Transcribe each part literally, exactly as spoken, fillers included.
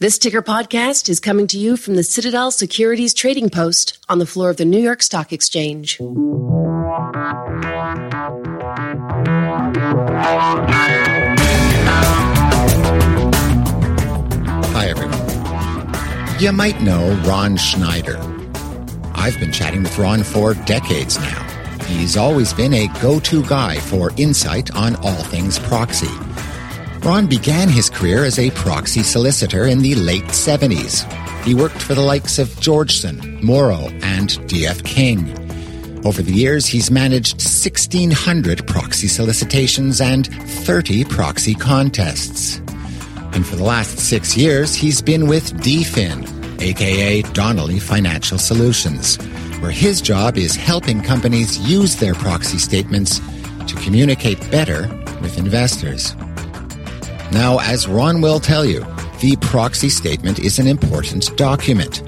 This Ticker podcast is coming to you from the Citadel Securities Trading Post on the floor of the New York Stock Exchange. Hi, everyone. You might know Ron Schneider. I've been chatting with Ron for decades now. He's always been a go-to guy for insight on all things proxy. Ron began his career as a proxy solicitor in the late seventies. He worked for the likes of Georgeson, Morrow, and D F King. Over the years, he's managed sixteen hundred proxy solicitations and thirty proxy contests. And for the last six years, he's been with D F I N, aka Donnelly Financial Solutions, where his job is helping companies use their proxy statements to communicate better with investors. Now, as Ron will tell you, the proxy statement is an important document.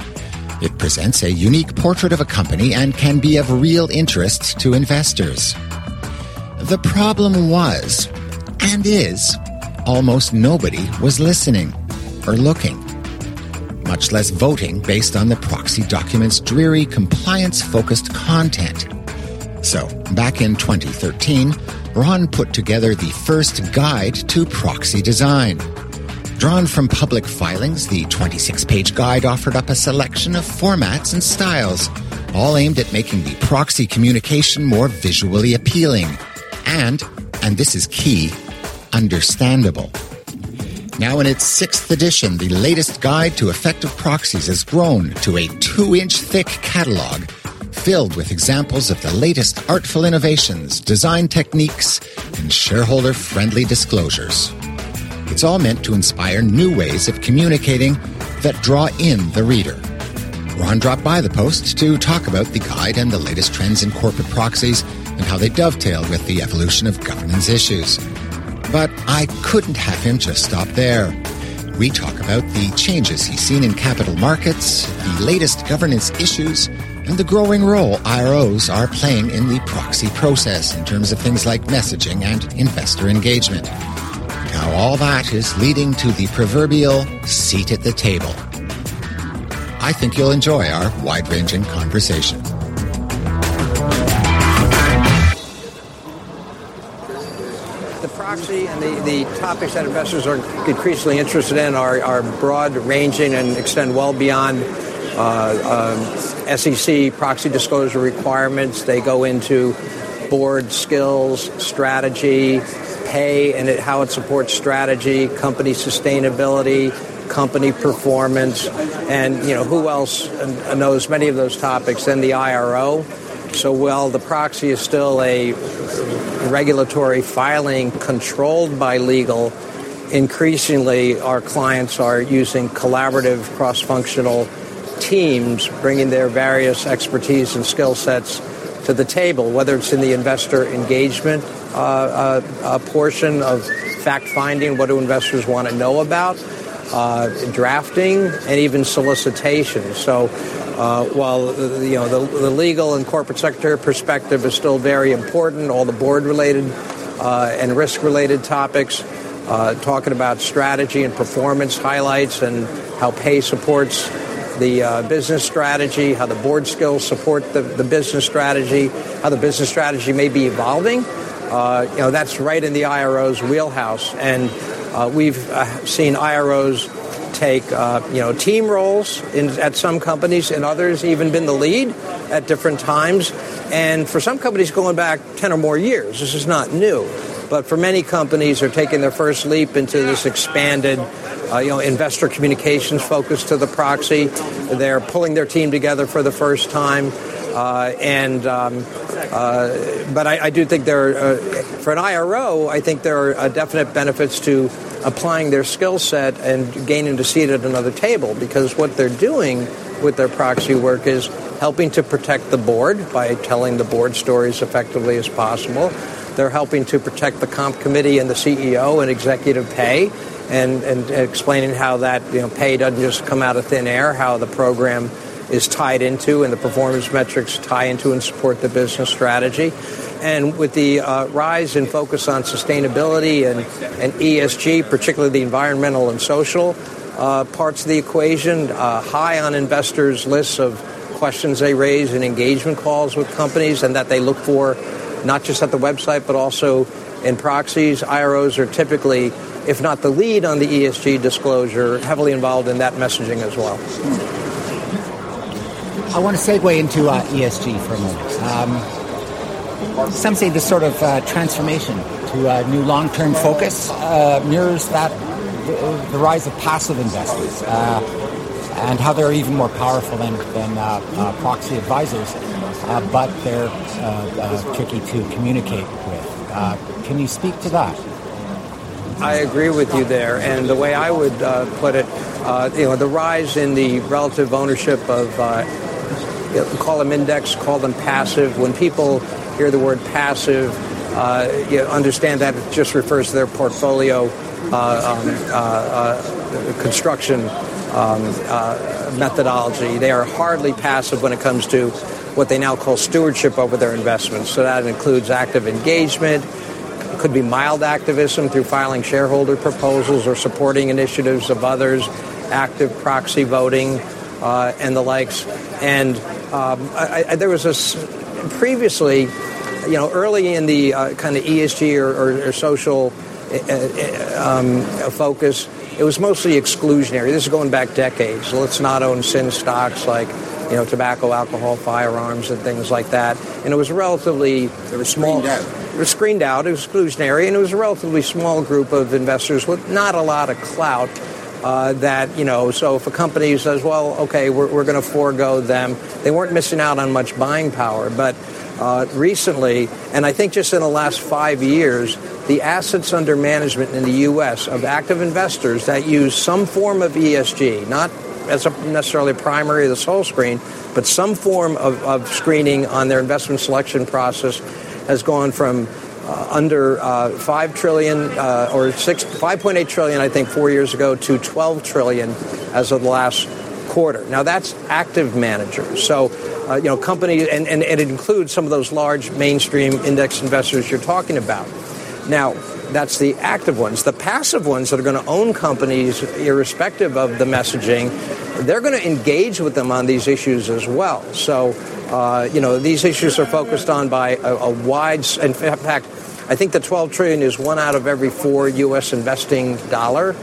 It presents a unique portrait of a company and can be of real interest to investors. The problem was, and is, almost nobody was listening or looking, much less voting based on the proxy document's dreary, compliance-focused content. So, back in twenty thirteen, Ron put together the first guide to proxy design. Drawn from public filings, the twenty-six page guide offered up a selection of formats and styles, all aimed at making the proxy communication more visually appealing and, and this is key, understandable. Now in its sixth edition, the latest guide to effective proxies has grown to a two inch thick catalog filled with examples of the latest artful innovations, design techniques, and shareholder-friendly disclosures. It's all meant to inspire new ways of communicating that draw in the reader. Ron dropped by the Post to talk about the guide and the latest trends in corporate proxies and how they dovetail with the evolution of governance issues. But I couldn't have him just stop there. We talk about the changes he's seen in capital markets, the latest governance issues, and the growing role I R Os are playing in the proxy process in terms of things like messaging and investor engagement. And how all that is leading to the proverbial seat at the table. I think you'll enjoy our wide-ranging conversation. And the, the topics that investors are increasingly interested in are, are broad-ranging and extend well beyond uh, um, S E C proxy disclosure requirements. They go into board skills, strategy, pay and it, how it supports strategy, company sustainability, company performance, and you know who else knows many of those topics than the I R O. So while the proxy is still a regulatory filing controlled by legal, increasingly our clients are using collaborative cross-functional teams, bringing their various expertise and skill sets to the table, whether it's in the investor engagement uh, uh, uh, portion of fact-finding, what do investors want to know about, uh, drafting, and even solicitation. So Uh, while you know the, the legal and corporate sector perspective is still very important, all the board-related uh, and risk-related topics, uh, talking about strategy and performance highlights and how pay supports the uh, business strategy, how the board skills support the, the business strategy, how the business strategy may be evolving, uh, you know, that's right in the I R O's wheelhouse. And uh, we've uh, seen I R Os take uh, you know team roles in, at some companies, and others even been the lead at different times. And for some companies, going back ten or more years, this is not new. But for many companies, are taking their first leap into this expanded, uh, you know, investor communications focus to the proxy. They're pulling their team together for the first time. Uh, and um, uh, but I, I do think there, are, uh, for an I R O, I think there are uh, definite benefits to applying their skill set and gaining a seat at another table, because what they're doing with their proxy work is helping to protect the board by telling the board story as effectively as possible. They're helping to protect the comp committee and the C E O and executive pay, and, and explaining how that you know pay doesn't just come out of thin air, how the program is tied into and the performance metrics tie into and support the business strategy. And with the uh, rise and focus on sustainability and, and E S G, particularly the environmental and social uh, parts of the equation, uh, high on investors' lists of questions they raise in engagement calls with companies and that they look for not just at the website but also in proxies. I R Os are typically, if not the lead on the E S G disclosure, heavily involved in that messaging as well. I want to segue into uh, E S G for a moment. Um, some say this sort of uh, transformation to a new long-term focus uh, mirrors that the, the rise of passive investors uh, and how they're even more powerful than, than uh, uh, proxy advisors, uh, but they're uh, uh, tricky to communicate with. Uh, can you speak to that? I agree with you there, and the way I would uh, put it, uh, you know, the rise in the relative ownership of, uh, you know, call them index, call them passive. When people hear the word passive, uh, you understand that it just refers to their portfolio uh, um, uh, uh, construction um, uh, methodology. They are hardly passive when it comes to what they now call stewardship over their investments. So that includes active engagement. Could be mild activism through filing shareholder proposals or supporting initiatives of others, active proxy voting, uh, and the likes. And um, I, I, there was a previously, you know, early in the uh, kind of E S G or, or, or social um, focus, it was mostly exclusionary. This is going back decades. Let's not own sin stocks like, you know, tobacco, alcohol, firearms, and things like that. And it was relatively small. It was screened out, exclusionary, and it was a relatively small group of investors with not a lot of clout uh, that, you know, so if a company says, well, okay, we're, we're going to forego them, they weren't missing out on much buying power. But uh, recently, and I think just in the last five years, the assets under management in the U S of active investors that use some form of E S G, not as a necessarily primary of the sole screen, but some form of, of screening on their investment selection process, has gone from uh, under uh, five trillion uh, or six, five point eight trillion, I think, four years ago to twelve trillion as of the last quarter. Now, that's active managers. So, uh, you know, companies, and, and, and it includes some of those large mainstream index investors you're talking about. Now, that's the active ones. The passive ones that are going to own companies, irrespective of the messaging, they're going to engage with them on these issues as well. So, Uh, you know, these issues are focused on by a, a wide, in fact, I think the twelve trillion dollars is one out of every four U S investing dollar.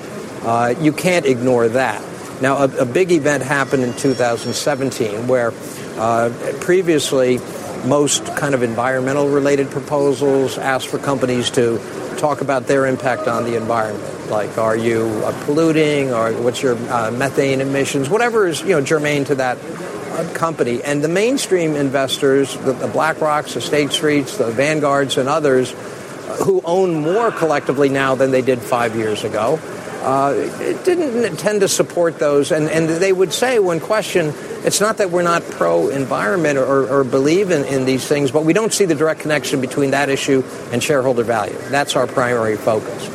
Uh, you can't ignore that. Now, a, a big event happened in two thousand seventeen where uh, previously most kind of environmental-related proposals asked for companies to talk about their impact on the environment. Like, are you uh, polluting, or what's your uh, methane emissions, whatever is, you know, germane to that company. And the mainstream investors, the, the BlackRocks, the State Streets, the Vanguards, and others who own more collectively now than they did five years ago, uh, didn't tend to support those. And, and they would say when questioned, it's not that we're not pro-environment or, or believe in, in these things, but we don't see the direct connection between that issue and shareholder value. That's our primary focus.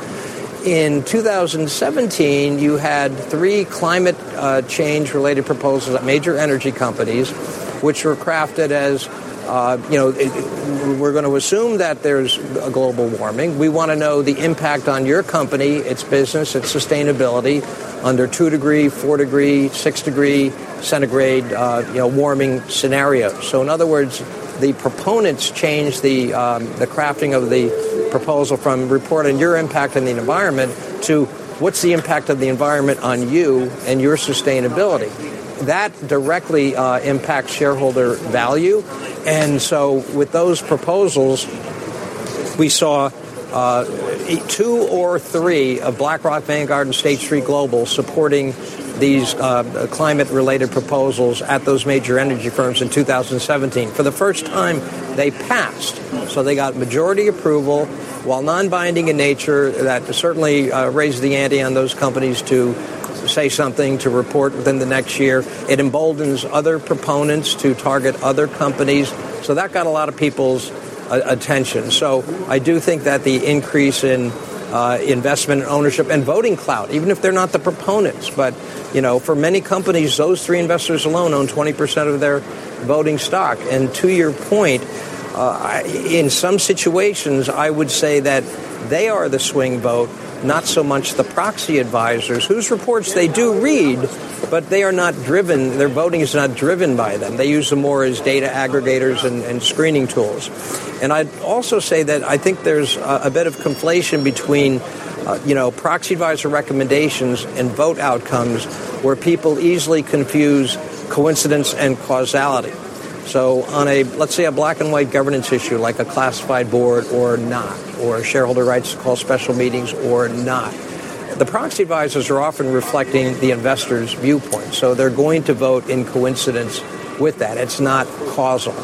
In two thousand seventeen, you had three climate uh, change-related proposals at major energy companies, which were crafted as, uh, you know, it, we're going to assume that there's a global warming. We want to know the impact on your company, its business, its sustainability under two-degree, four-degree, six-degree centigrade, uh, you know, warming scenarios. So, in other words, the proponents changed the um, the crafting of the proposal from report on your impact on the environment to what's the impact of the environment on you and your sustainability. That directly uh, impacts shareholder value. And so with those proposals, we saw uh, two or three of BlackRock, Vanguard, and State Street Global supporting these uh, climate-related proposals at those major energy firms in two thousand seventeen. For the first time, they passed. So they got majority approval, while non-binding in nature, that certainly uh, raised the ante on those companies to say something, to report within the next year. It emboldens other proponents to target other companies. So that got a lot of people's uh, attention. So I do think that the increase in Uh, investment and ownership and voting clout, even if they're not the proponents. But, you know, for many companies, those three investors alone own twenty percent of their voting stock. And to your point, uh, in some situations, I would say that they are the swing vote not so much the proxy advisors, whose reports they do read, but they are not driven, their voting is not driven by them. They use them more as data aggregators and, and screening tools. And I'd also say that I think there's a, a bit of conflation between Uh, you know, proxy advisor recommendations and vote outcomes, where people easily confuse coincidence and causality. So on a, let's say, a black and white governance issue like a classified board or not, or shareholder rights to call special meetings or not, the proxy advisors are often reflecting the investor's viewpoint. So they're going to vote in coincidence with that. It's not causal.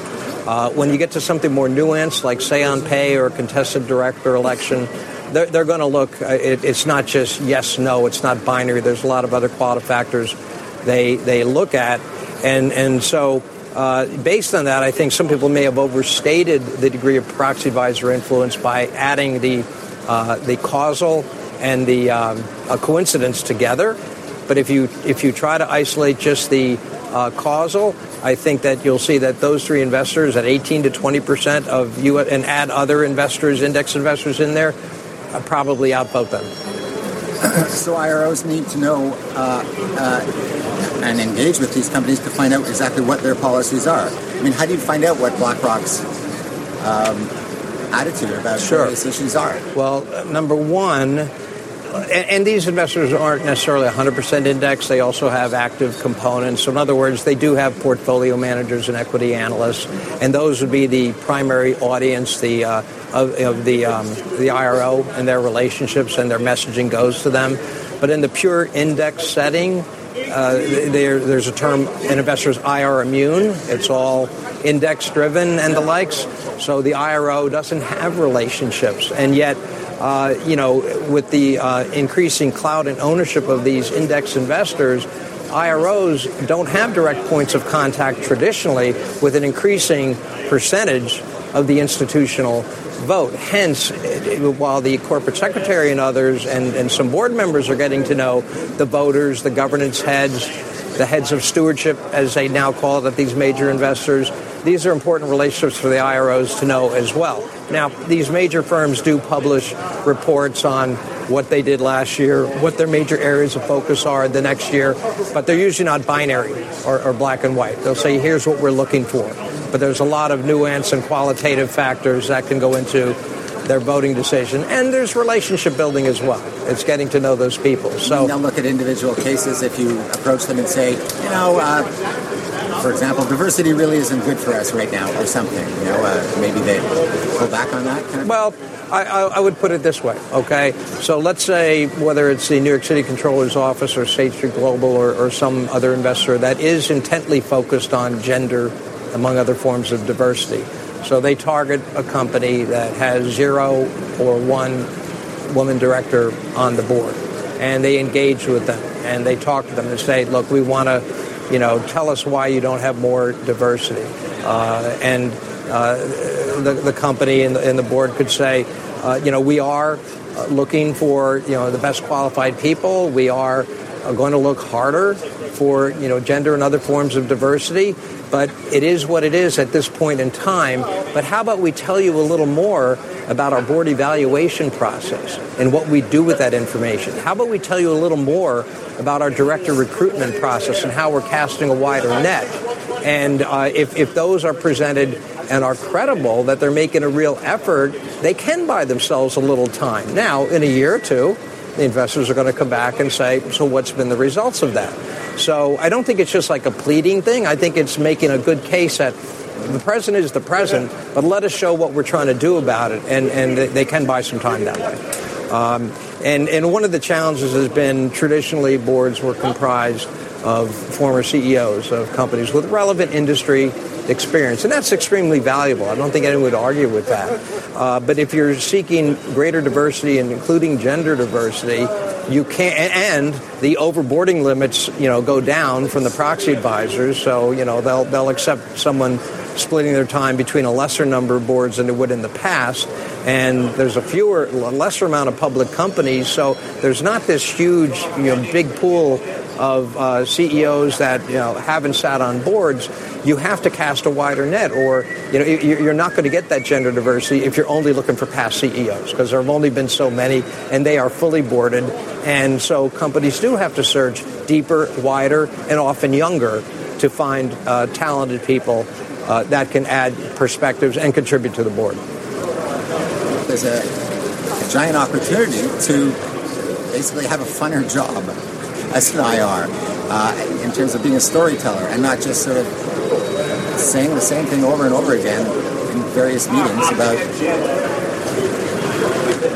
Uh, when you get to something more nuanced like say on pay or contested director election, They're, they're going to look, it, it's not just yes, no, it's not binary. There's a lot of other qualitative factors they they look at. And, and so uh, based on that, I think some people may have overstated the degree of proxy advisor influence by adding the, uh, the causal and the um, a coincidence together. But if you, if you try to isolate just the uh, causal, I think that you'll see that those three investors at eighteen to twenty percent of you, and add other investors, index investors in there, I'd probably outvote them. So I R Os need to know uh, uh, and engage with these companies to find out exactly what their policies are. I mean, how do you find out what BlackRock's um, attitude about sure. various issues are? Well, number one, and, and these investors aren't necessarily one hundred percent indexed. They also have active components. So in other words, they do have portfolio managers and equity analysts, and those would be the primary audience, the uh, Of, of the um, the I R O and their relationships, and their messaging goes to them. But in the pure index setting, uh, there's a term, an investor's I R immune. It's all index driven and the likes. So the I R O doesn't have relationships, and yet, uh, you know, with the uh, increasing clout and ownership of these index investors, I R Os don't have direct points of contact traditionally with an increasing percentage of the institutional vote. Hence, while the corporate secretary and others and, and some board members are getting to know the voters, the governance heads, the heads of stewardship, as they now call it, at these major investors, these are important relationships for the I R Os to know as well. Now, these major firms do publish reports on what they did last year, what their major areas of focus are the next year, but they're usually not binary or, or black and white. They'll say, here's what we're looking for. But there's a lot of nuance and qualitative factors that can go into their voting decision. And there's relationship building as well. It's getting to know those people. So they'll look at individual cases if you approach them and say, you know, uh, for example, diversity really isn't good for us right now or something. You know, uh, maybe they pull back on that kind of well, I, I would put it this way, okay? So let's say whether it's the New York City Controller's Office or State Street Global or, or some other investor that is intently focused on gender, among other forms of diversity. So they target a company that has zero or one woman director on the board. And they engage with them. And they talk to them and say, look, we want to, you know, tell us why you don't have more diversity. Uh, and uh, the, the company and the, and the board could say, uh, you know, we are looking for, you know, the best qualified people. We are going to look harder for, you know, gender and other forms of diversity. But it is what it is at this point in time. But how about we tell you a little more about our board evaluation process and what we do with that information? How about we tell you a little more about our director recruitment process and how we're casting a wider net? And uh, if, if those are presented and are credible, that they're making a real effort, they can buy themselves a little time. Now, in a year or two, the investors are going to come back and say, so what's been the results of that? So I don't think it's just like a pleading thing. I think it's making a good case that the present is the present, but let us show what we're trying to do about it, and, and they can buy some time that way. Um, and, and one of the challenges has been traditionally boards were comprised of former C E Os of companies with relevant industry experience, and that's extremely valuable. I don't think anyone would argue with that. Uh, but if you're seeking greater diversity and including gender diversity, you can't, and the overboarding limits, you know, go down from the proxy advisors. So, you know, they'll they'll accept someone splitting their time between a lesser number of boards than they would in the past. And there's a fewer, lesser amount of public companies. So there's not this huge, you know, big pool of uh, C E Os that, you know, haven't sat on boards, you have to cast a wider net, or, you know, you're not going to get that gender diversity if you're only looking for past C E Os, because there have only been so many, and they are fully boarded. And so companies do have to search deeper, wider, and often younger to find uh, talented people uh, that can add perspectives and contribute to the board. There's a, a giant opportunity to basically have a funner job as an I R uh, in terms of being a storyteller and not just sort of saying the same thing over and over again in various meetings about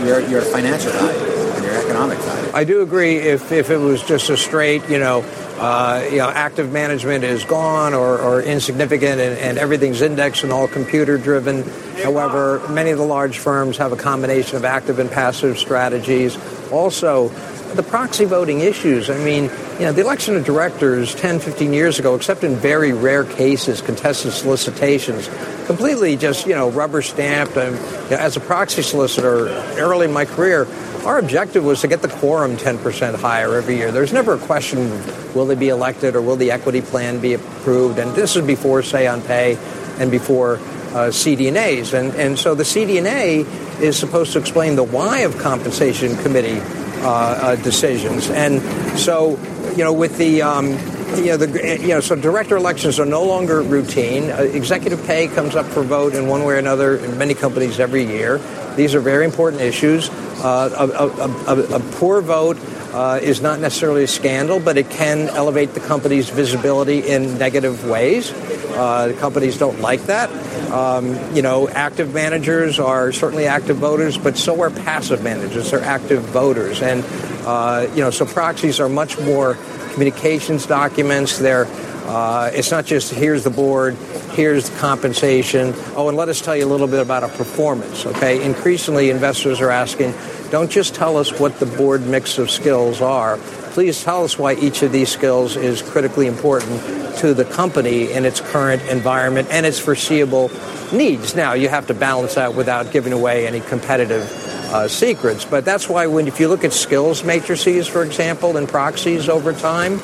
your, your financial side and your economic side. I do agree if, if it was just a straight, you know, Uh, you know, active management is gone or, or insignificant, and, and everything's indexed and all computer-driven. However, many of the large firms have a combination of active and passive strategies. Also, the proxy voting issues. I mean, you know, the election of directors ten, fifteen years ago, except in very rare cases, contested solicitations, completely just, you know, rubber stamped. And, you know, as a proxy solicitor early in my career, our objective was to get the quorum ten percent higher every year. There's never a question, will they be elected or will the equity plan be approved? And this is before say on pay and before uh, C D and A's. And, and so the C D and A is supposed to explain the why of compensation committee uh, uh, decisions. And so, you know, with the... Um, You know, the, you know, so director elections are no longer routine. Uh, executive pay comes up for vote in one way or another in many companies every year. These are very important issues. Uh, a, a, a, a poor vote uh, is not necessarily a scandal, but it can elevate the company's visibility in negative ways. Uh, companies don't like that. Um, you know, active managers are certainly active voters, but so are passive managers. They're active voters. And, uh, you know, so proxies are much more communications documents. They're, uh, it's not just here's the board, here's the compensation. Oh, and let us tell you a little bit about a performance, okay? Increasingly, investors are asking, don't just tell us what the board mix of skills are. Please tell us why each of these skills is critically important to the company in its current environment and its foreseeable needs. Now, you have to balance that without giving away any competitive Uh, secrets, but that's why when if you look at skills matrices, for example, and proxies over time,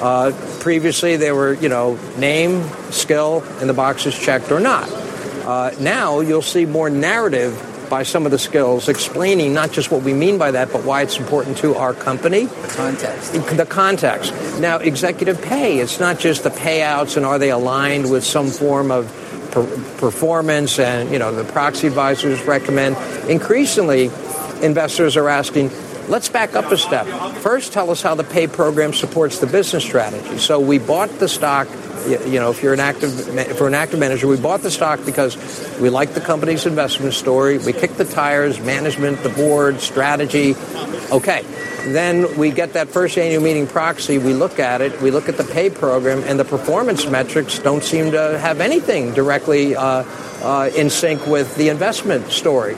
uh, previously they were, you know, name, skill, and the box is checked or not. Uh, now you'll see more narrative by some of the skills explaining not just what we mean by that, but why it's important to our company. The context. The context. Now, executive pay, it's not just the payouts and are they aligned with some form of performance, and, you know, the proxy advisors recommend. Increasingly, investors are asking, let's back up a step. First, tell us how the pay program supports the business strategy. So we bought the stock, you know, if you're an active, for an active manager, we bought the stock because we like the company's investment story. We kicked the tires, management, the board, strategy. Okay. Then we get that first annual meeting proxy, we look at it, we look at the pay program, and the performance metrics don't seem to have anything directly uh, uh, in sync with the investment story.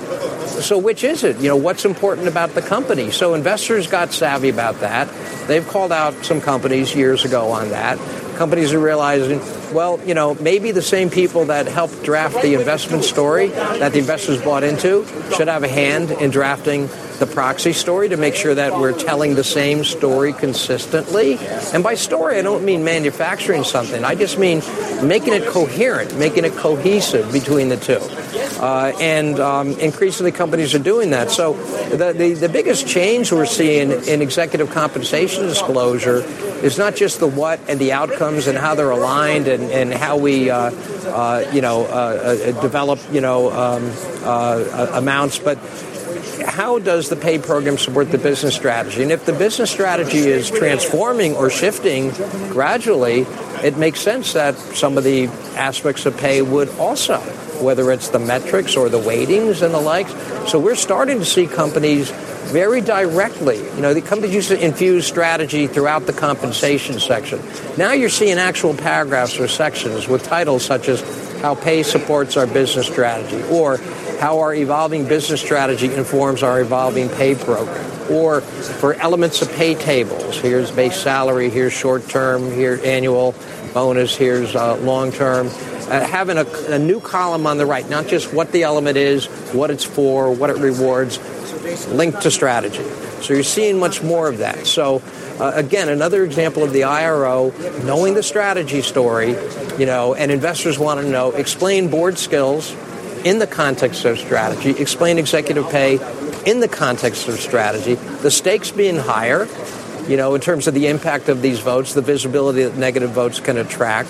So which is it? You know, what's important about the company? So investors got savvy about that. They've called out some companies years ago on that. Companies are realizing, well, you know, maybe the same people that helped draft the investment story that the investors bought into should have a hand in drafting the proxy story to make sure that we're telling the same story consistently. And by story, I don't mean manufacturing something. I just mean making it coherent, making it cohesive between the two. Uh, and um, increasingly, companies are doing that. So the, the, the biggest change we're seeing in executive compensation disclosure is not just the what and the outcomes and how they're aligned and, and how we, uh, uh, you know, uh, uh, develop, you know, um, uh, amounts, but how does the pay program support the business strategy? And if the business strategy is transforming or shifting gradually, it makes sense that some of the aspects of pay would also, whether it's the metrics or the weightings and the likes. So we're starting to see companies very directly. You know, the companies used to infuse strategy throughout the compensation section. Now you're seeing actual paragraphs or sections with titles such as how pay supports our business strategy, or how our evolving business strategy informs our evolving pay program, or for elements of pay tables, here's base salary, here's short-term, here's annual bonus, here's uh, long-term. Uh, having a, a new column on the right, not just what the element is, what it's for, what it rewards, linked to strategy. So you're seeing much more of that. So Uh, again, another example of the I R O knowing the strategy story, you know, and investors want to know, explain board skills in the context of strategy, explain executive pay in the context of strategy, the stakes being higher, you know, in terms of the impact of these votes, the visibility that negative votes can attract.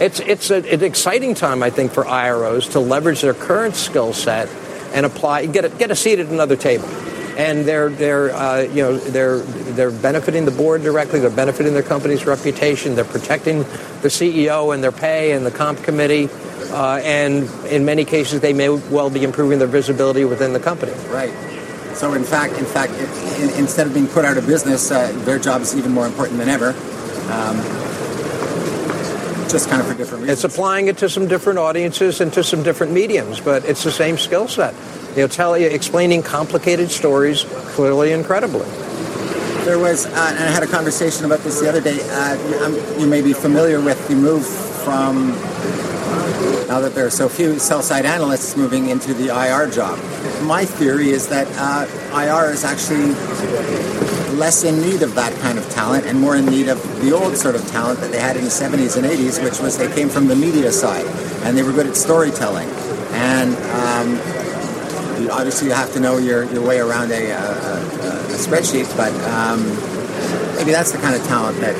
It's it's a, an exciting time, I think, for I R Os to leverage their current skill set and apply, get a, get a seat at another table. And they're they're uh, you know they're they're benefiting the board directly. They're benefiting their company's reputation. They're protecting the C E O and their pay and the comp committee. Uh, and in many cases, they may well be improving their visibility within the company. Right. So in fact, in fact, it, in, instead of being put out of business, uh, their job is even more important than ever. Um, just kind of for different reasons. It's applying it to some different audiences and to some different mediums, but it's the same skill set. They'll tell you, explaining complicated stories clearly and credibly. There was, uh, and I had a conversation about this the other day. Uh, you may be familiar with the move from, now that there are so few sell-side analysts moving into the I R job. My theory is that uh, I R is actually less in need of that kind of talent and more in need of the old sort of talent that they had in the seventies and eighties, which was they came from the media side, and they were good at storytelling. And um, you obviously you have to know your, your way around a, a, a, a spreadsheet, but um, maybe that's the kind of talent that...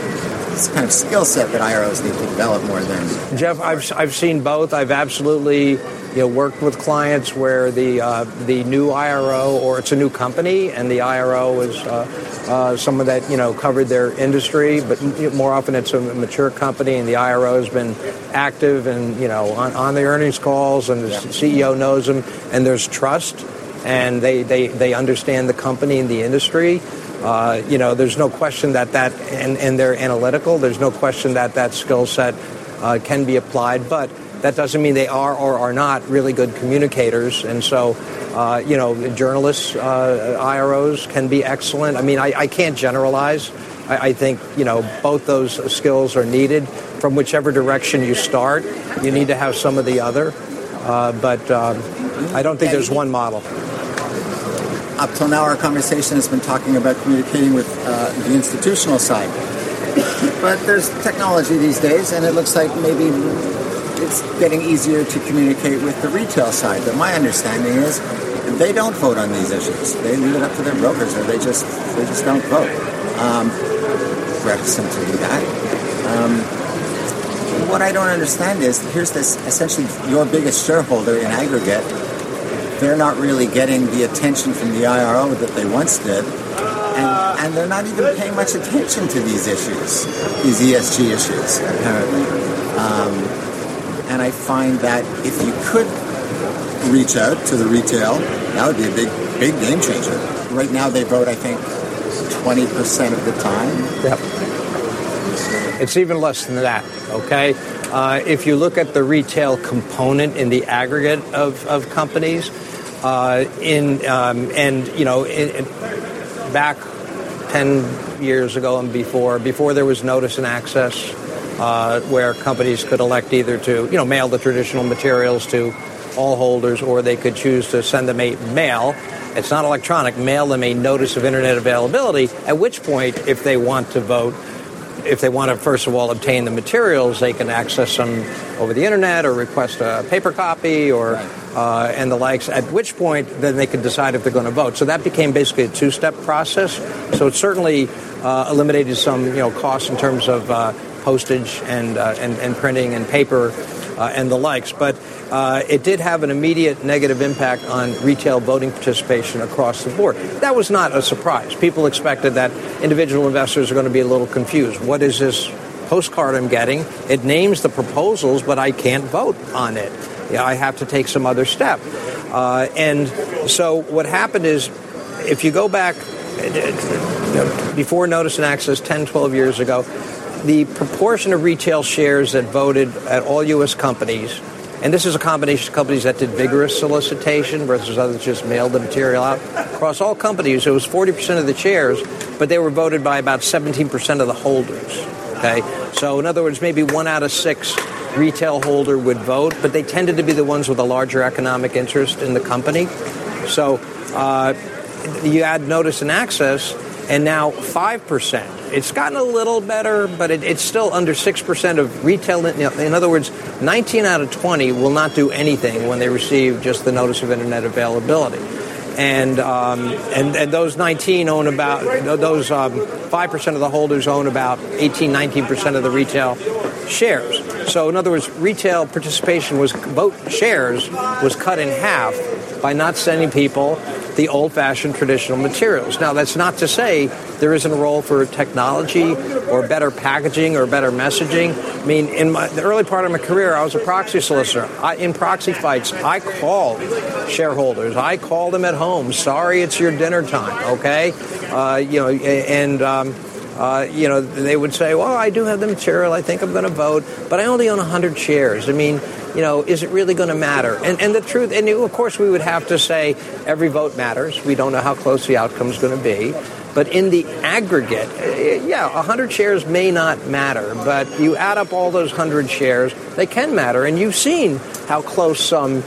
It's kind of skill set that I R Os need to develop more than... Jeff, I've I've seen both. I've absolutely, you know, worked with clients where the uh, the new I R O, or it's a new company, and the I R O is uh, uh, someone that, you know, covered their industry, but more often it's a mature company, and the I R O has been active and, you know, on, on the earnings calls, and the yeah. C E O knows them, and there's trust, and they, they, they understand the company and the industry. Uh, you know, there's no question that that, and, and they're analytical, there's no question that that skill set uh, can be applied, but that doesn't mean they are or are not really good communicators. And so, uh, you know, journalists, uh, I R Os can be excellent. I mean, I, I can't generalize. I, I think, you know, both those skills are needed. From whichever direction you start, you need to have some of the other. Uh, but um, I don't think there's one model. Up till now, our conversation has been talking about communicating with uh, the institutional side. But there's technology these days, and it looks like maybe it's getting easier to communicate with the retail side. But my understanding is they don't vote on these issues. They leave it up to their brokers, or they just they just don't vote. Um, reticent to do that. Um, what I don't understand is, here's this, essentially your biggest shareholder in aggregate, they're not really getting the attention from the I R O that they once did, and, and they're not even paying much attention to these issues, these E S G issues, apparently. Um, and I find that if you could reach out to the retail, that would be a big, big game changer. Right now they vote, I think, twenty percent of the time. Yep. It's even less than that, okay? Uh, if you look at the retail component in the aggregate of, of companies, uh, in um, and, you know, in, in back ten years ago and before, before there was notice and access, uh, where companies could elect either to, you know, mail the traditional materials to all holders, or they could choose to send them a mail. It's not electronic. Mail them a notice of Internet availability, at which point, if they want to vote, if they want to, first of all, obtain the materials, they can access them over the Internet or request a paper copy or uh, and the likes, at which point then they can decide if they're going to vote. So that became basically a two-step process. So it certainly uh, eliminated some, you know, costs in terms of uh, postage and, uh, and and printing and paper uh, and the likes. But uh, it did have an immediate negative impact on retail voting participation across the board. That was not a surprise. People expected that individual investors are going to be a little confused. What is this postcard I'm getting? It names the proposals, but I can't vote on it. Yeah, I have to take some other step. Uh, and so what happened is, if you go back before notice and access ten, twelve years ago, the proportion of retail shares that voted at all U S companies, and this is a combination of companies that did vigorous solicitation versus others just mailed the material out, across all companies, it was forty percent of the shares, but they were voted by about seventeen percent of the holders, okay? So in other words, maybe one out of six retail holder would vote, but they tended to be the ones with a larger economic interest in the company. So uh, you add notice and access, and now five percent. It's gotten a little better, but it, it's still under six percent of retail. In other words, nineteen out of twenty will not do anything when they receive just the notice of internet availability. And, um, and and those nineteen own about, those um, five percent of the holders own about eighteen, nineteen percent of the retail shares. So in other words, retail participation was, vote shares was cut in half by not sending people the old-fashioned traditional materials. Now, that's not to say there isn't a role for technology or better packaging or better messaging. I mean, in my, the early part of my career, I was a proxy solicitor. I, in proxy fights, I called shareholders. I called them at home. Sorry, it's your dinner time, okay? Uh, you know, and... Um, Uh, you know, they would say, well, I do have the material. I think I'm going to vote, but I only own one hundred shares. I mean, you know, is it really going to matter? And and the truth, and of course, we would have to say every vote matters. We don't know how close the outcome is going to be. But in the aggregate, yeah, one hundred shares may not matter. But you add up all those one hundred shares, they can matter. And you've seen how close some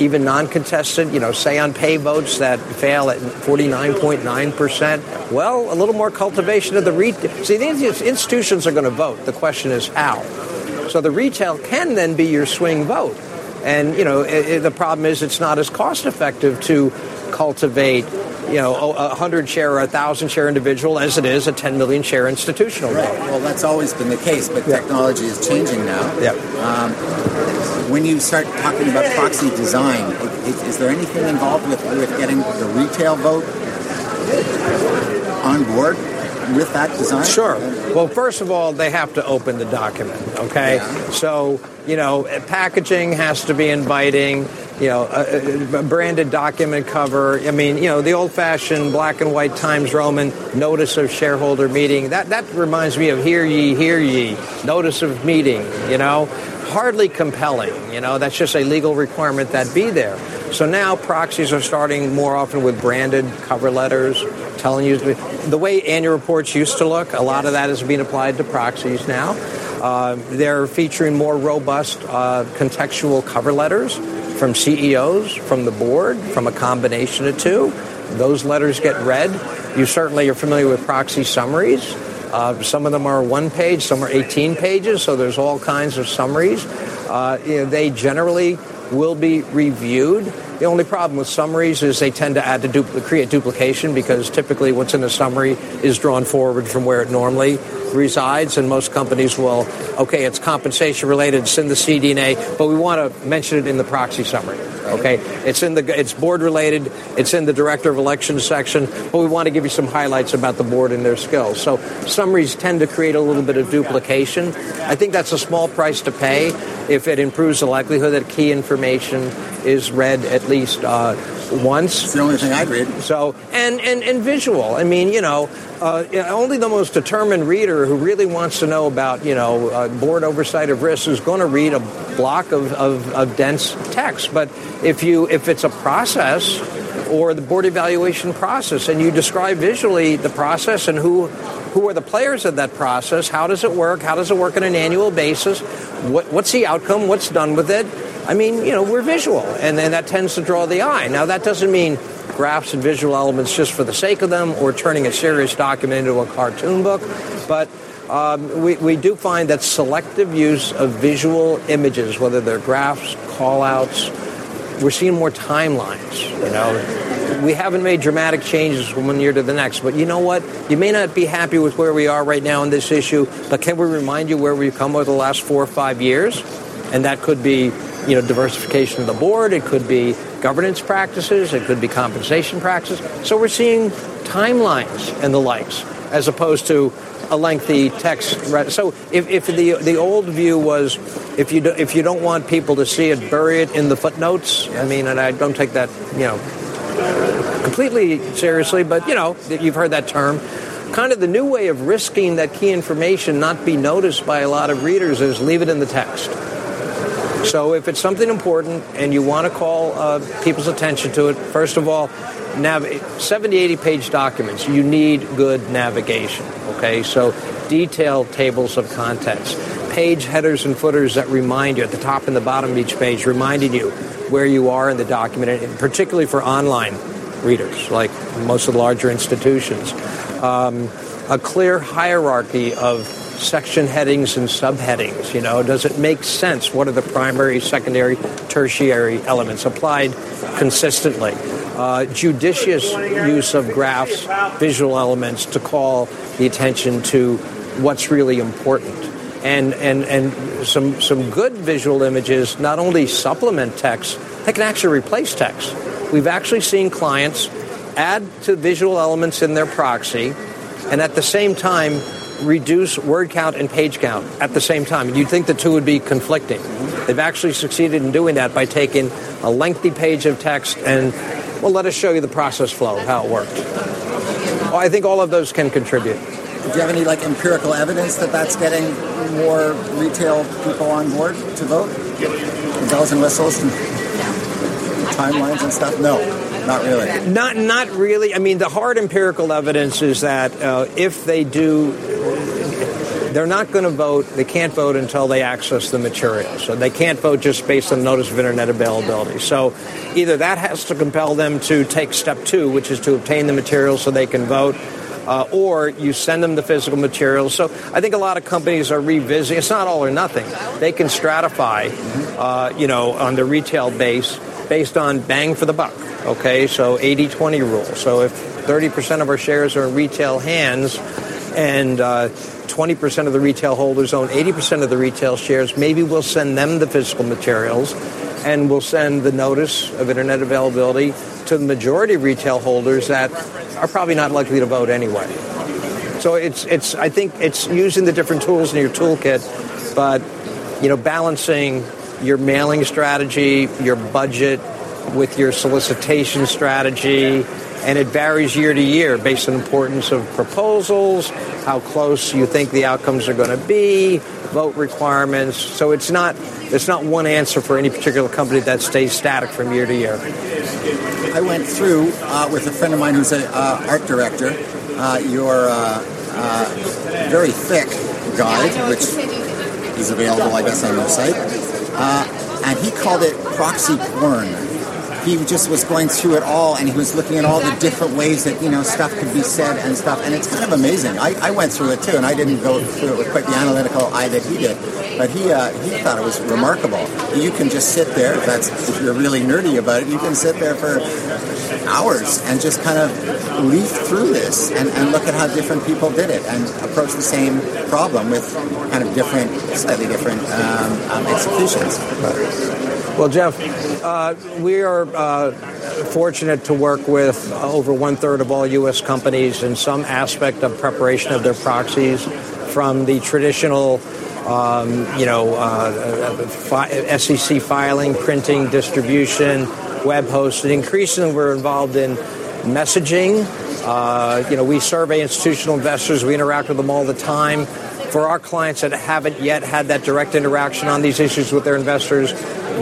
even non-contested, you know, say-on-pay votes that fail at forty-nine point nine percent. Well, a little more cultivation of the retail. See, the institutions are going to vote. The question is how. So the retail can then be your swing vote. And, you know, it, it, the problem is it's not as cost-effective to cultivate, you know, a one hundred share or a one thousand share individual as it is a ten million share institutional vote. Right. Well, that's always been the case, but yeah. Technology is changing now. Yeah. Um, When you start talking about proxy design, is, is there anything involved with, with getting the retail vote on board with that design? Sure. Well, first of all, they have to open the document, okay? Yeah. So, you know, packaging has to be inviting, you know, a, a branded document cover. I mean, you know, the old-fashioned black and white Times Roman notice of shareholder meeting. That, that reminds me of hear ye, hear ye, notice of meeting, you know? Hardly compelling, you know, that's just a legal requirement that be there. So now proxies are starting more often with branded cover letters, telling you the way annual reports used to look. A lot of that is being applied to proxies now. Uh, they're featuring more robust uh, contextual cover letters from C E Os, from the board, from a combination of two. Those letters get read. You certainly are familiar with proxy summaries. Uh, some of them are one page, some are eighteen pages, so there's all kinds of summaries. Uh, you know, they generally will be reviewed. The only problem with summaries is they tend to add to dupl- create duplication because typically what's in a summary is drawn forward from where it normally resides, and most companies will, okay, it's compensation related, it's in the C D and A, but we want to mention it in the proxy summary. Okay, it's in the it's board related, it's in the director of elections section, but we want to give you some highlights about the board and their skills. So summaries tend to create a little bit of duplication. I think that's a small price to pay if it improves the likelihood that key information is read at least uh, once. It's the only thing I'd read. So and and and visual. I mean, you know. Uh, only the most determined reader who really wants to know about, you know, uh, board oversight of risk is going to read a block of, of, of dense text. But if you if it's a process or the board evaluation process and you describe visually the process and who who are the players of that process, how does it work, how does it work on an annual basis, what, what's the outcome, what's done with it, I mean, you know, we're visual, and, and that tends to draw the eye. Now, that doesn't mean graphs and visual elements just for the sake of them or turning a serious document into a cartoon book. But um, we, we do find that selective use of visual images, whether they're graphs, call-outs, we're seeing more timelines, you know. We haven't made dramatic changes from one year to the next, but you know what? You may not be happy with where we are right now on this issue, but can we remind you where we've come over the last four or five years? And that could be, you know, diversification of the board. It could be governance practices. It could be compensation practices. So we're seeing timelines and the likes as opposed to a lengthy text. So if, if the the old view was if you do, if you don't want people to see it, bury it in the footnotes. I mean, and I don't take that, you know, completely seriously, but, you know, you've heard that term. Kind of the new way of risking that key information not be noticed by a lot of readers is leave it in the text. So if it's something important and you want to call uh, people's attention to it, first of all, nav- seventy, eighty-page documents, you need good navigation, okay? So detailed tables of contents, page headers and footers that remind you at the top and the bottom of each page, reminding you where you are in the document, and particularly for online readers, like most of the larger institutions. um, a clear hierarchy of section headings and subheadings. You know, does it make sense? What are the primary, secondary, tertiary elements applied consistently? Uh, judicious use of graphs, visual elements to call the attention to what's really important. And, and, and some, some good visual images not only supplement text, they can actually replace text. We've actually seen clients add to visual elements in their proxy and at the same time reduce word count and page count at the same time. You'd think the two would be conflicting. They've actually succeeded in doing that by taking a lengthy page of text and, well, let us show you the process flow, how it worked. Well, I think all of those can contribute. Do you have any, like, empirical evidence that that's getting more retail people on board to vote? Bells and whistles and timelines and stuff? No, not really. Not not really. I mean, the hard empirical evidence is that uh, if they do, they're not going to vote. They can't vote until they access the material. So they can't vote just based on notice of Internet availability. So either that has to compel them to take step two, which is to obtain the material so they can vote, Uh, or you send them the physical materials. So I think a lot of companies are revisiting. It's not all or nothing. They can stratify, uh, you know, on the retail base based on bang for the buck, okay? So eighty twenty rule. So if thirty percent of our shares are in retail hands and uh, twenty percent of the retail holders own eighty percent of the retail shares, maybe we'll send them the physical materials and we'll send the notice of Internet availability to the majority of retail holders that are probably not likely to vote anyway. So it's it's I think it's using the different tools in your toolkit, but, you know, balancing your mailing strategy, your budget with your solicitation strategy, and it varies year to year based on importance of proposals, how close you think the outcomes are going to be, vote requirements. So it's not it's not one answer for any particular company that stays static from year to year. I went through uh, with a friend of mine who's an uh, art director, uh, your uh, uh, very thick guide, which is available, I guess, on your site. Uh, and he called it proxy porn. He just was going through it all, and he was looking at all the different ways that, you know, stuff could be said and stuff. And it's kind of amazing. I, I went through it, too, and I didn't go through it with quite the analytical eye that he did. But he uh, he thought it was remarkable. You can just sit there, if, that's, if you're really nerdy about it, you can sit there for hours and just kind of leaf through this and, and look at how different people did it and approach the same problem with kind of different, slightly different um, um, executions. But, well, Jeff, uh, we are uh, fortunate to work with over one-third of all U S companies in some aspect of preparation of their proxies, from the traditional, um, you know, uh, fi- S E C filing, printing, distribution, web hosting. Increasingly, we're involved in messaging. Uh, you know, we survey institutional investors. We interact with them all the time. For our clients that haven't yet had that direct interaction on these issues with their investors,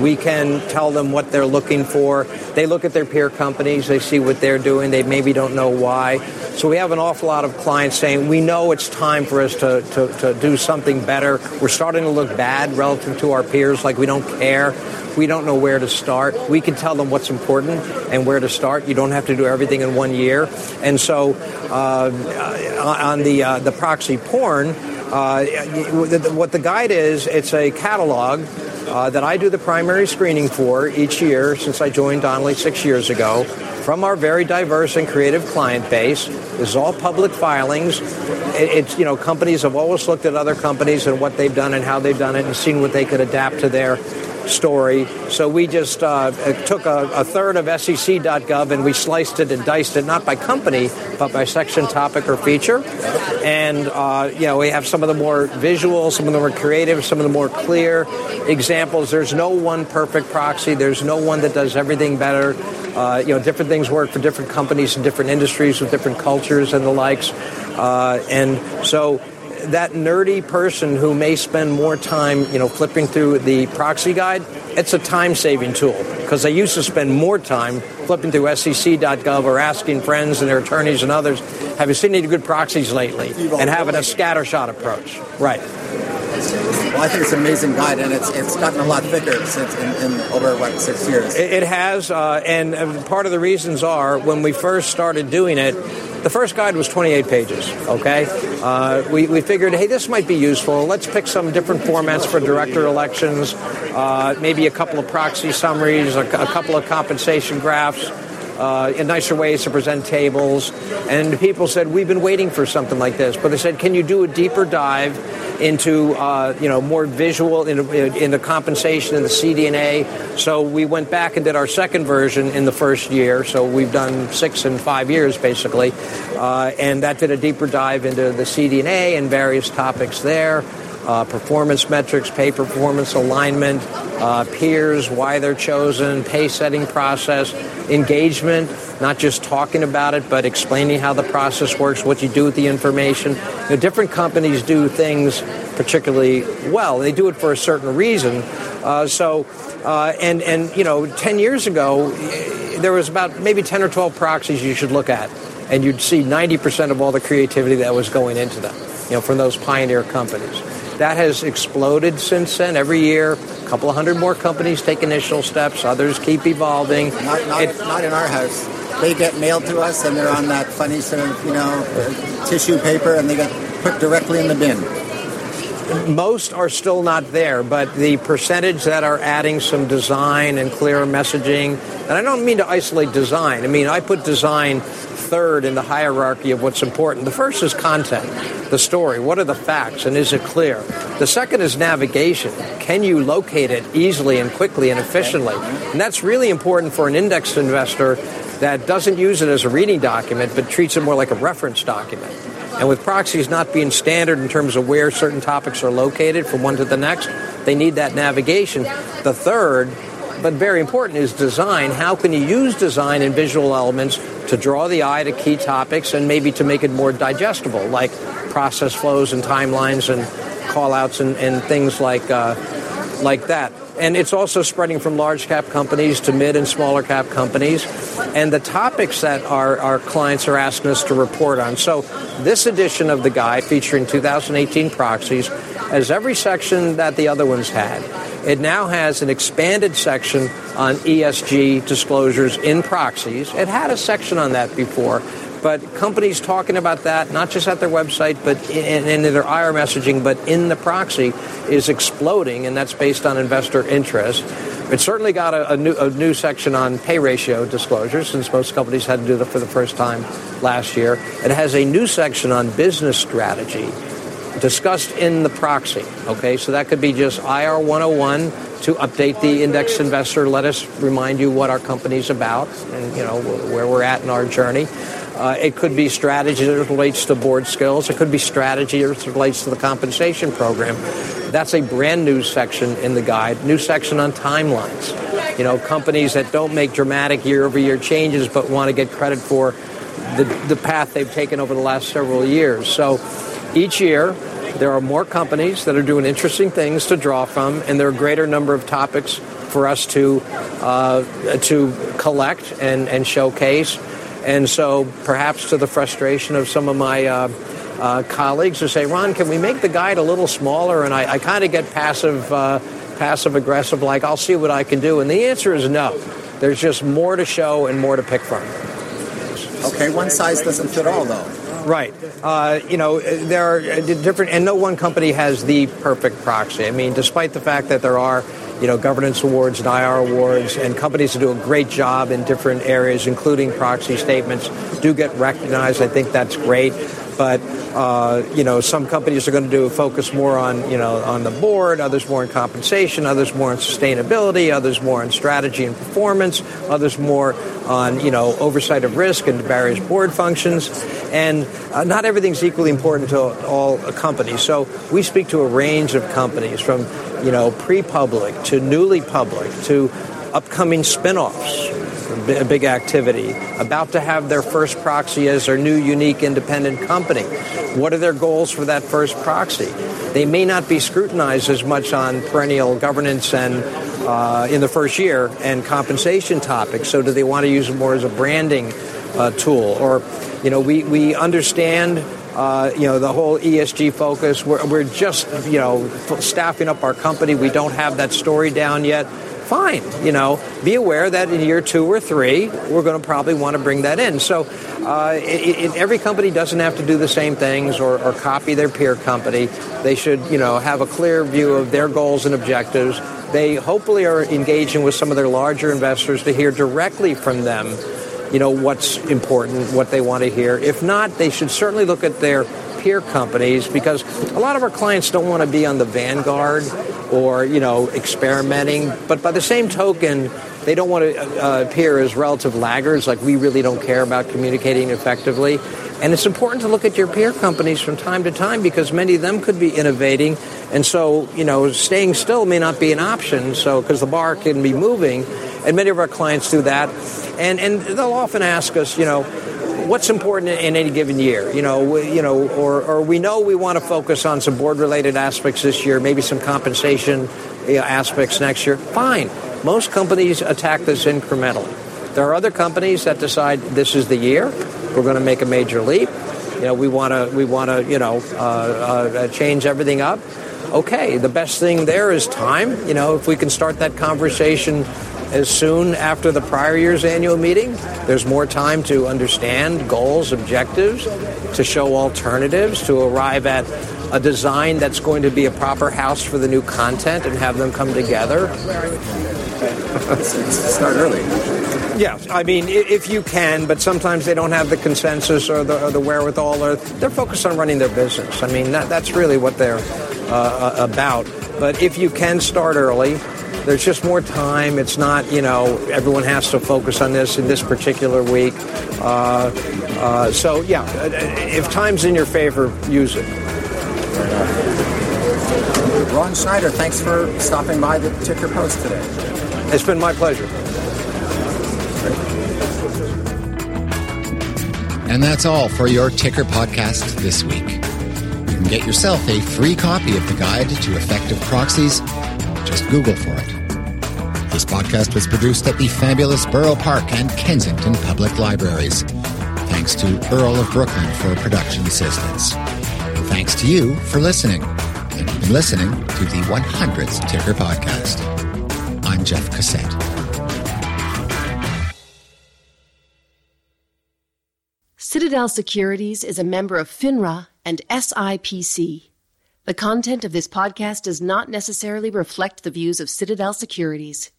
we can tell them what they're looking for. They look at their peer companies. They see what they're doing. They maybe don't know why. So we have an awful lot of clients saying, we know it's time for us to, to, to do something better. We're starting to look bad relative to our peers, like we don't care. We don't know where to start. We can tell them what's important and where to start. You don't have to do everything in one year. And so uh, on the, uh, the proxy porn, Uh, what the guide is, it's a catalog uh, that I do the primary screening for each year since I joined Donnelly six years ago from our very diverse and creative client base. This is all public filings. It's, you know, companies have always looked at other companies and what they've done and how they've done it and seen what they could adapt to their story. So we just uh, took a, a third of S E C dot gov and we sliced it and diced it, not by company, but by section, topic, or feature. And, uh, you know, we have some of the more visual, some of the more creative, some of the more clear examples. There's no one perfect proxy. There's no one that does everything better. Uh, you know, different things work for different companies and different industries with different cultures and the likes. Uh, and so that nerdy person who may spend more time, you know, flipping through the proxy guide, it's a time-saving tool because they used to spend more time flipping through S E C dot gov or asking friends and their attorneys and others, have you seen any good proxies lately? And having a scattershot approach. Right. Well, I think it's an amazing guide, and it's it's gotten a lot thicker since in, in over what six years. It, it has, uh, and part of the reasons are when we first started doing it, The first guide was twenty-eight pages, okay? Uh, we, we figured, hey, this might be useful. Let's pick some different formats for director elections, uh, maybe a couple of proxy summaries, a, a couple of compensation graphs, uh, in nicer ways to present tables. And people said, we've been waiting for something like this. But they said, can you do a deeper dive into, uh, you know, more visual, into, into compensation in the C D and A. So we went back and did our second version in the first year. So we've done six in five years, basically. Uh, and that did a deeper dive into the C D and A and various topics there. Uh, performance metrics, pay performance alignment, uh, peers, why they're chosen, pay setting process, engagement, not just talking about it, but explaining how the process works, what you do with the information. You know, different companies do things particularly well. They do it for a certain reason. Uh, so, uh, and, and, you know, ten years ago, there was about maybe ten or twelve proxies you should look at, and you'd see ninety percent of all the creativity that was going into them, you know, from those pioneer companies. That has exploded since then. Every year, a couple of hundred more companies take initial steps. Others keep evolving. Not, not, it, not in our house. They get mailed to us, and they're on that funny sort of, you know, tissue paper, and they get put directly in the bin. Most are still not there, but the percentage that are adding some design and clearer messaging, and I don't mean to isolate design. I mean, I put design third in the hierarchy of what's important. The first is content, the story. What are the facts, and is it clear? The second is navigation. Can you locate it easily and quickly and efficiently? And that's really important for an indexed investor that doesn't use it as a reading document but treats it more like a reference document. And with proxies not being standard in terms of where certain topics are located from one to the next, they need that navigation. The third, but very important, is design. How can you use design and visual elements to draw the eye to key topics and maybe to make it more digestible, like process flows and timelines and call-outs and, and things like uh, like that. And it's also spreading from large-cap companies to mid- and smaller-cap companies, and the topics that our, our clients are asking us to report on. So this edition of the guide, featuring two thousand eighteen proxies, has every section that the other ones had. It now has an expanded section on E S G disclosures in proxies. It had a section on that before, but companies talking about that, not just at their website, but in, in their I R messaging, but in the proxy, is exploding, and that's based on investor interest. It certainly got a, a, new, a new section on pay ratio disclosures, since most companies had to do that for the first time last year. It has a new section on business strategy, discussed in the proxy, okay? So that could be just I R one oh one to update the index investor, let us remind you what our company's about and, you know, where we're at in our journey. Uh, it could be strategy that relates to board skills. It could be strategy that relates to the compensation program. That's a brand new section in the guide, new section on timelines. You know, companies that don't make dramatic year-over-year changes but want to get credit for the, the path they've taken over the last several years. So each year, there are more companies that are doing interesting things to draw from, and there are a greater number of topics for us to uh, to collect and, and showcase. And so perhaps to the frustration of some of my uh, uh, colleagues who say, Ron, can we make the guide a little smaller? And I, I kind of get passive, uh, passive-aggressive, like, I'll see what I can do. And the answer is no. There's just more to show and more to pick from. Okay, one size doesn't fit all, though. Right. Uh, you know, there are different, and no one company has the perfect proxy. I mean, despite the fact that there are, you know, governance awards and I R awards, and companies that do a great job in different areas, including proxy statements, do get recognized. I think that's great. But, uh, you know, some companies are going to do focus more on, you know, on the board, others more on compensation, others more on sustainability, others more on strategy and performance, others more on, you know, oversight of risk and various board functions. And uh, not everything's equally important to all companies. So we speak to a range of companies from, you know, pre-public to newly public to upcoming spinoffs. A big activity, about to have their first proxy as their new unique independent company. What are their goals for that first proxy? They may not be scrutinized as much on perennial governance and uh, in the first year and compensation topics. So do they want to use it more as a branding uh, tool? Or, you know, we, we understand Uh, you know, the whole E S G focus. We're, we're just, you know, staffing up our company. We don't have that story down yet. fine. You know, be aware that in year two or three, we're going to probably want to bring that in. So uh, it, it, every company doesn't have to do the same things or, or copy their peer company. They should, you know, have a clear view of their goals and objectives. They hopefully are engaging with some of their larger investors to hear directly from them, you know, what's important, what they want to hear. If not, they should certainly look at their peer companies, because a lot of our clients don't want to be on the vanguard or, you know, experimenting. But by the same token, they don't want to uh, appear as relative laggards, like we really don't care about communicating effectively. And it's important to look at your peer companies from time to time, because many of them could be innovating. And so, you know, staying still may not be an option, so because the bar can be moving. And many of our clients do that. And and they'll often ask us, you know, what's important in any given year? You know, we, you know, or, or we know we want to focus on some board-related aspects this year, maybe some compensation you know, aspects next year. Fine. Most companies attack this incrementally. There are other companies that decide this is the year. We're going to make a major leap. You know, we want to, we want to, you know, uh, uh, change everything up. Okay, the best thing there is time. You know, if we can start that conversation as soon after the prior year's annual meeting, there's more time to understand goals, objectives, to show alternatives, to arrive at a design that's going to be a proper house for the new content and have them come together. Start early. Yeah, I mean, if you can, but sometimes they don't have the consensus or the, or the wherewithal, or they're focused on running their business. I mean, that, that's really what they're uh, about. But if you can start early, there's just more time. It's not, you know, everyone has to focus on this in this particular week. Uh, uh, so, yeah, if time's in your favor, use it. Ron Schneider, thanks for stopping by the Ticker Post today. It's been my pleasure. And that's all for your Ticker podcast this week. You can get yourself a free copy of the Guide to Effective Proxies. Just Google for it. This podcast was produced at the fabulous Borough Park and Kensington Public Libraries. Thanks to Earl of Brooklyn for production assistance. And thanks to you for listening. And you've been listening to the one hundredth Ticker Podcast. I'm Jeff Cassette. Citadel Securities is a member of FINRA and S I P C. The content of this podcast does not necessarily reflect the views of Citadel Securities.